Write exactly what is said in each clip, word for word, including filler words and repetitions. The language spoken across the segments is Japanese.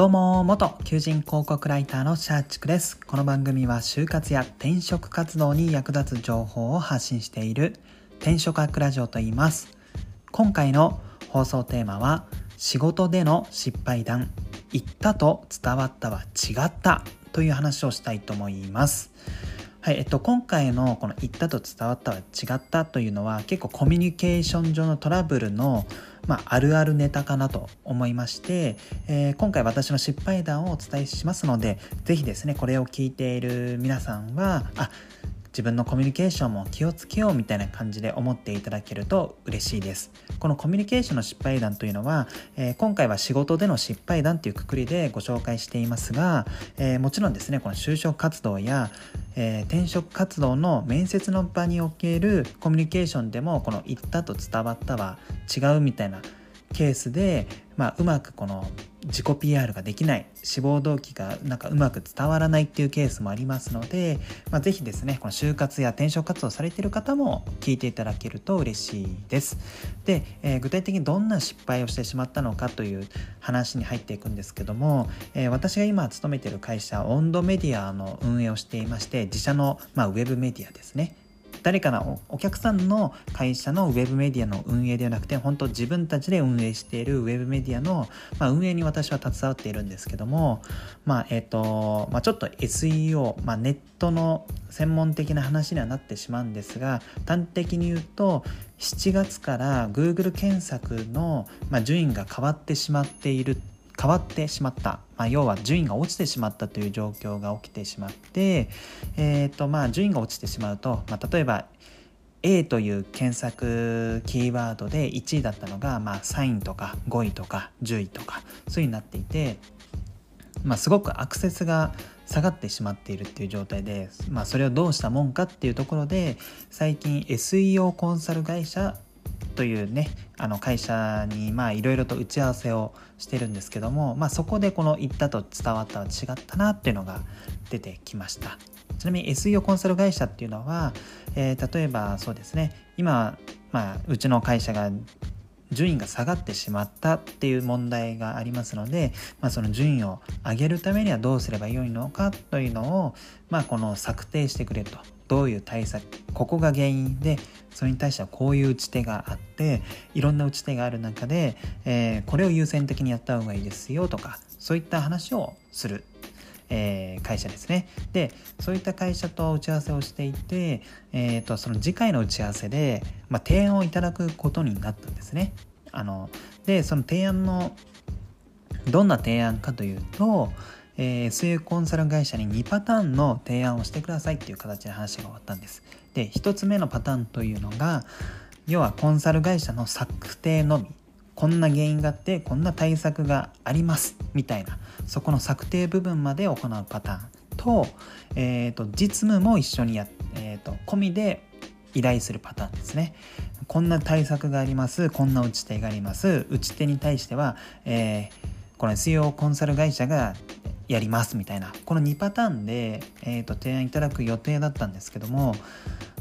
どうも、元求人広告ライターのシャーチクです。この番組は就活や転職活動に役立つ情報を発信している転職学ラジオと言います。今回の放送テーマは仕事での失敗談、言ったと伝わったは違ったという話をしたいと思います。はい、えっと、今回のこの言ったと伝わったは違ったというのは結構コミュニケーション上のトラブルの、まあ、あるあるネタかなと思いまして、えー、今回私の失敗談をお伝えしますので、ぜひですね、これを聞いている皆さんは、あ、自分のコミュニケーションも気をつけようみたいな感じで思っていただけると嬉しいです。このコミュニケーションの失敗談というのは、えー、今回は仕事での失敗談という括りでご紹介していますが、えー、もちろんですね、この就職活動や、えー、転職活動の面接の場におけるコミュニケーションでも、この言ったと伝わったは違うみたいなケースで、まあ、うまくこの自己 ピーアール ができない、志望動機がなんかうまく伝わらないっていうケースもありますので、まあ、ぜひですね、この就活や転職活動されている方も聞いていただけると嬉しいです。で、えー、具体的にどんな失敗をしてしまったのかという話に入っていくんですけども、えー、私が今勤めている会社、オンドメディアの運営をしていまして、自社の、まあ、ウェブメディアですね、誰かのお客さんの会社のウェブメディアの運営ではなくて、本当自分たちで運営しているウェブメディアの、まあ、運営に私は携わっているんですけども、まあえーとまあ、ちょっと エスイーオー、まあ、ネットの専門的な話にはなってしまうんですが、端的に言うとしちがつから Google 検索の、まあ、順位が変わってしまっている変わってしまった、まあ、要は順位が落ちてしまったという状況が起きてしまって、えーとまあ、順位が落ちてしまうと、まあ、例えば A という検索キーワードでいちいだったのが、まあ、さんいとかごいとかじゅういとかそういうになっていて、まあ、すごくアクセスが下がってしまっているっていう状態で、まあ、それをどうしたもんかっていうところで、最近 エスイーオー コンサル会社というね、あの会社にまあいろいろと打ち合わせをしてるんですけども、まあ、そこでこの言ったと伝わったは違ったなっていうのが出てきました。ちなみに エスイーオー コンサル会社っていうのは、えー、例えばそうですね、今、まあ、うちの会社が順位が下がってしまったっていう問題がありますので、まあ、その順位を上げるためにはどうすればよいのかというのを、まあ、この策定してくれと、どういう対策、ここが原因でそれに対してはこういう打ち手があって、いろんな打ち手がある中で、えー、これを優先的にやった方がいいですよとか、そういった話をする、えー、会社ですね。で、そういった会社と打ち合わせをしていて、えーと、その次回の打ち合わせで、まあ、提案をいただくことになったんですね。あのでその提案のどんな提案かというと、えー、エスイーオー コンサル会社ににパターンの提案をしてくださいっていう形で話が終わったんです。で、ひとつめのパターンというのが、要はコンサル会社の策定のみ、こんな原因があってこんな対策がありますみたいな、そこの策定部分まで行うパターンと、えーと、実務も一緒にや、えーと、込みで依頼するパターンですね。こんな対策があります、こんな打ち手があります、打ち手に対しては、えー、この エスイーオー コンサル会社がやりますみたいな、このにパターンで、えーと、提案いただく予定だったんですけども、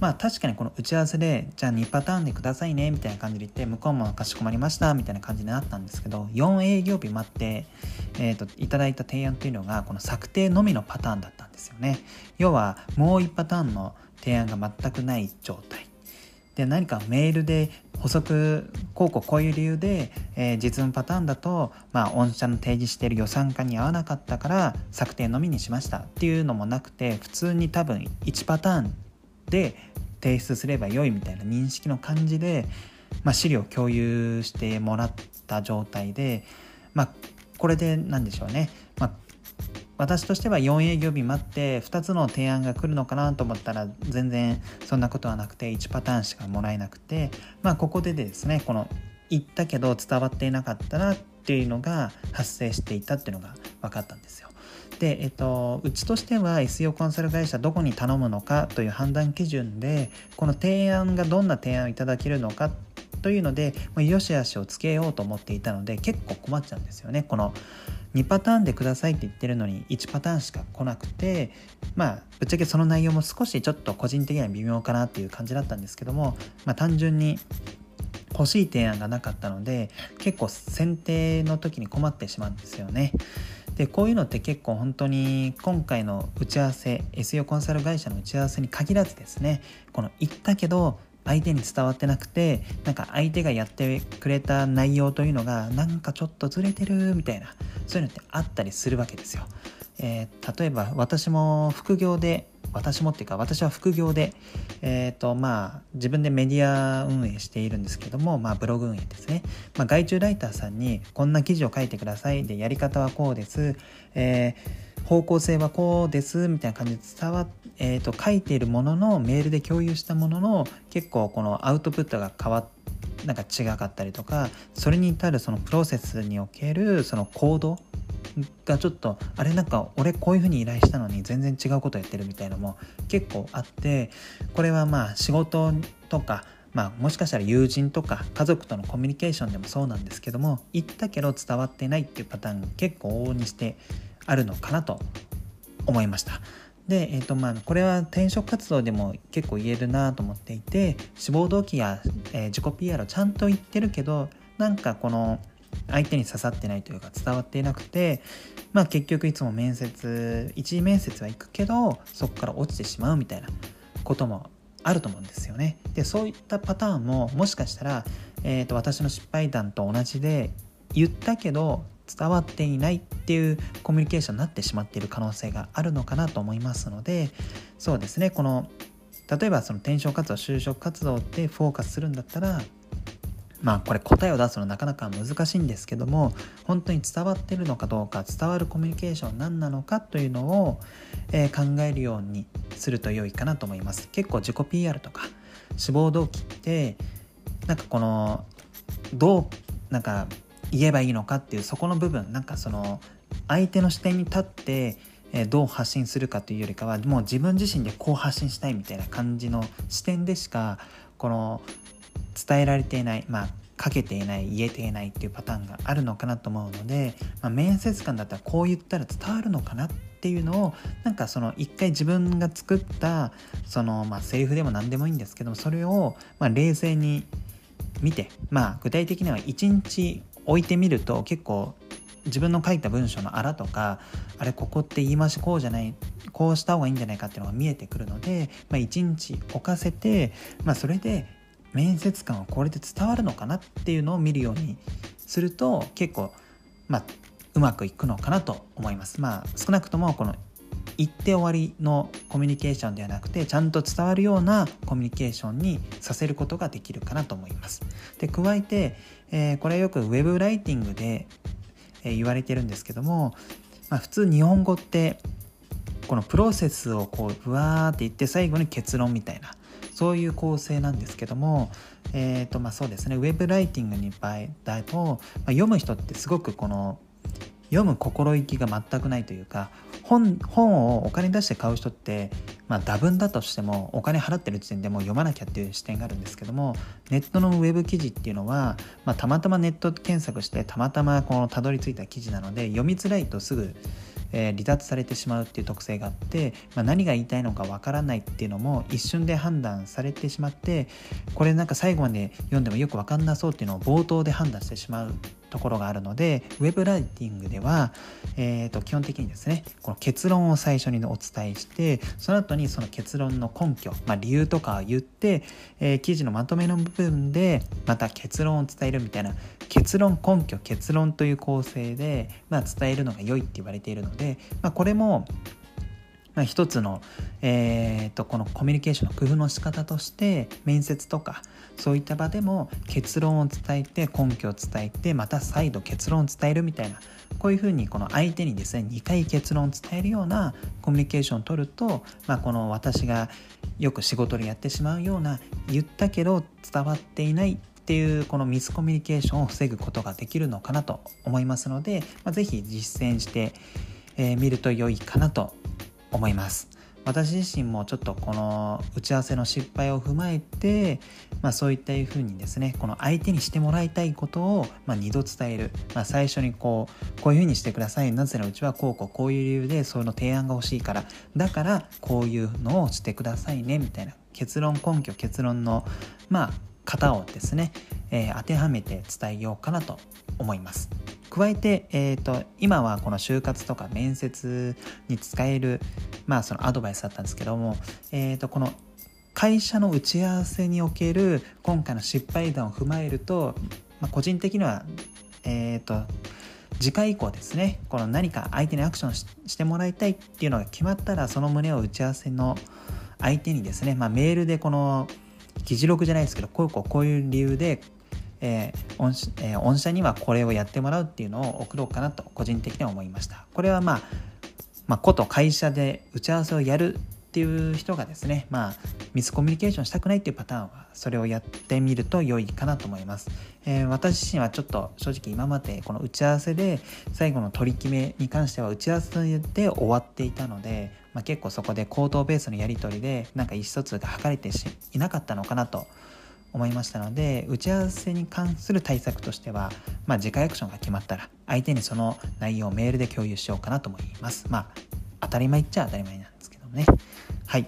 まあ確かにこの打ち合わせで、じゃあにパターンでくださいねみたいな感じで言って、向こうもかしこまりましたみたいな感じになったんですけど、よん営業日待って、えーと、いただいた提案というのがこの策定のみのパターンだったんですよね。要はもういちパターンの提案が全くない状態で、何かメールで補足、こうこうこういう理由で、えー、実務パターンだと、まあ、御社の提示している予算化に合わなかったから策定のみにしましたっていうのもなくて、普通に多分いちパターンで提出すればよいみたいな認識の感じで、まあ、資料を共有してもらった状態で、まあ、これで何でしょうね、まあ私としてはよん営業日待ってふたつの提案が来るのかなと思ったら、全然そんなことはなくていちパターンしかもらえなくて、まあここでですね、この言ったけど伝わっていなかったなっていうのが発生していたっていうのが分かったんですよ。で、えっと、うちとしては エスイーオー コンサル会社どこに頼むのかという判断基準で、この提案がどんな提案をいただけるのかというので、まあ、よしあしをつけようと思っていたので、結構困っちゃうんですよね。このにパターンでくださいって言ってるのにいちパターンしか来なくて、まあぶっちゃけその内容も少しちょっと個人的には微妙かなっていう感じだったんですけども、まあ、単純に欲しい提案がなかったので、結構選定の時に困ってしまうんですよね。でこういうのって結構本当に今回の打ち合わせ エスイーオー コンサル会社の打ち合わせに限らずですね、この言ったけど相手に伝わってなくて、なんか相手がやってくれた内容というのがなんかちょっとずれてるみたいな、そういうのってあったりするわけですよ。えー、例えば私も副業で私もっていうか私は副業で、えーとまあ、自分でメディア運営しているんですけども、まあ、ブログ運営ですね、まあ、外注ライターさんにこんな記事を書いてくださいで、やり方はこうです、えー、方向性はこうですみたいな感じで伝わっ、えーと書いているもののメールで共有したものの、結構このアウトプットが変わっなんか違かったりとか、それに至るそのプロセスにおけるその行動がちょっとあれ、なんか俺こういう風に依頼したのに全然違うことやってるみたいなのも結構あって、これはまあ仕事とか、まあ、もしかしたら友人とか家族とのコミュニケーションでもそうなんですけども、言ったけど伝わってないっていうパターン結構往々にしてあるのかなと思いました。で、えーとまあ、これは転職活動でも結構言えるなと思っていて、志望動機や、えー、自己 ピーアール をちゃんと言ってるけど、なんかこの相手に刺さってないというか伝わっていなくて、まあ結局いつも面接一次面接は行くけどそこから落ちてしまうみたいなこともあると思うんですよね。でそういったパターンももしかしたら、えーと私の失敗談と同じで、言ったけど伝わっていないっていうコミュニケーションになってしまっている可能性があるのかなと思いますので、そうですね、この例えばその転職活動就職活動ってフォーカスするんだったら、まあこれ答えを出すのなかなか難しいんですけども、本当に伝わってるのかどうか、伝わるコミュニケーション何なのかというのを、えー、考えるようにすると良いかなと思います。結構自己 ピーアール とか志望動機ってなんかこのどうなんか言えばいいのかっていうそこの部分、なんかその相手の視点に立ってどう発信するかというよりかは、もう自分自身でこう発信したいみたいな感じの視点でしかこの伝えられていない、まあ書けていない、言えていないっていうパターンがあるのかなと思うので、まあ、面接官だったらこう言ったら伝わるのかなっていうのを、なんかその一回自分が作ったそのまあセリフでも何でもいいんですけども、それをまあ冷静に見て、まあ具体的には一日置いてみると結構自分の書いた文章のあらとか、あれここって言い回しこうじゃない、こうした方がいいんじゃないかっていうのが見えてくるので、まあ、いちにち置かせて、まあ、それで面接官はこれで伝わるのかなっていうのを見るようにすると結構、まあ、うまくいくのかなと思います。まあ、少なくともこの言って終わりのコミュニケーションではなくて、ちゃんと伝わるようなコミュニケーションにさせることができるかなと思います。で加えて、えー、これよくウェブライティングで、えー、言われてるんですけども、まあ、普通日本語ってこのプロセスをこううわーって言って最後に結論みたいな、そういう構成なんですけども、えーとまあ、そうですね、ウェブライティングに場合だと、まあ、読む人ってすごくこの読む心意気が全くないというか、本、本をお金出して買う人って、まあ、多分だとしてもお金払ってる時点でもう読まなきゃっていう視点があるんですけども、ネットのウェブ記事っていうのは、まあ、たまたまネット検索してたまたまこのたどり着いた記事なので、読みづらいとすぐ、えー、離脱されてしまうっていう特性があって、まあ、何が言いたいのかわからないっていうのも一瞬で判断されてしまって、これなんか最後まで読んでもよくわかんなそうっていうのを冒頭で判断してしまうところがあるので、ウェブライティングでは、えー、と基本的にですね、この結論を最初にお伝えして、その後にその結論の根拠、まあ、理由とかを言って、えー、記事のまとめの部分でまた結論を伝えるみたいな、結論根拠結論という構成で、まあ、伝えるのが良いって言われているので、まあ、これもまあ、一つの、えー、とこのコミュニケーションの工夫の仕方として、面接とかそういった場でも結論を伝えて根拠を伝えて、また再度結論を伝えるみたいな、こういうふうにこの相手にですねにかい結論を伝えるようなコミュニケーションを取ると、まあ、この私がよく仕事でやってしまうような言ったけど伝わっていないっていうこのミスコミュニケーションを防ぐことができるのかなと思いますので、まあ、ぜひ実践してえー、見ると良いかなと思います。私自身もちょっとこの打ち合わせの失敗を踏まえて、まあ、そういったいうふうにですね、この相手にしてもらいたいことを、まあ、にど伝える、まあ、最初にこうこういうふうにしてください、なぜならうちはこうこうこういう理由でその提案が欲しいから、だからこういうのをしてくださいねみたいな、結論根拠結論のまあ型をですね、えー、当てはめて伝えようかなと思います。加えて、えーと、今はこの就活とか面接に使える、まあ、そのアドバイスだったんですけども、えーと、この会社の打ち合わせにおける今回の失敗談を踏まえると、まあ、個人的には、えーと、次回以降ですね、この何か相手にアクション し, してもらいたいっていうのが決まったら、その旨を打ち合わせの相手にですね、まあ、メールでこの議事録じゃないですけど、こうこうこういう理由で、えー 御, えー、御社にはこれをやってもらうっていうのを送ろうかなと個人的には思いました。これはまあ、まあ、こと会社で打ち合わせをやるっていう人がですね、まあ、ミスコミュニケーションしたくないっていうパターンはそれをやってみると良いかなと思います。えー、私自身はちょっと正直今までこの打ち合わせで最後の取り決めに関しては打ち合わせで終わっていたので、まあ、結構そこで口頭ベースのやり取りでなんか意思疎通が図れていなかったのかなと思いましたので、打ち合わせに関する対策としては、まあ、次回アクションが決まったら相手にその内容をメールで共有しようかなと思います。まあ、当たり前っちゃ当たり前なんですけどね。はい、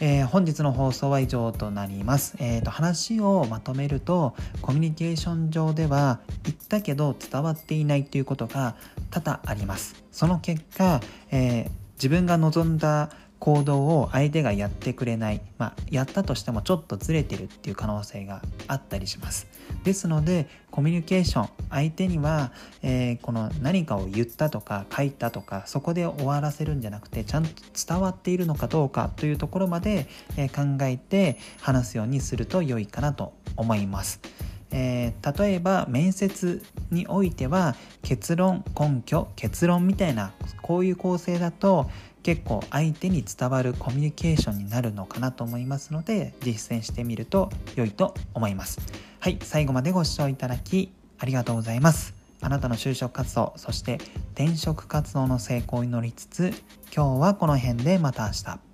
えー、本日の放送は以上となります。えーと、話をまとめると、コミュニケーション上では言ったけど伝わっていないということが多々あります。その結果、えー、自分が望んだ行動を相手がやってくれない、まあ、やったとしてもちょっとずれてるっていう可能性があったりします。ですので、コミュニケーション、相手には、えー、この何かを言ったとか書いたとかそこで終わらせるんじゃなくて、ちゃんと伝わっているのかどうかというところまで、えー、考えて話すようにすると良いかなと思います。えー、例えば面接においては結論、根拠、結論みたいな、こういう構成だと結構相手に伝わるコミュニケーションになるのかなと思いますので、実践してみると良いと思います。はい、最後までご視聴いただきありがとうございます。あなたの就職活動、そして転職活動の成功を祈りつつ、今日はこの辺で、また明日。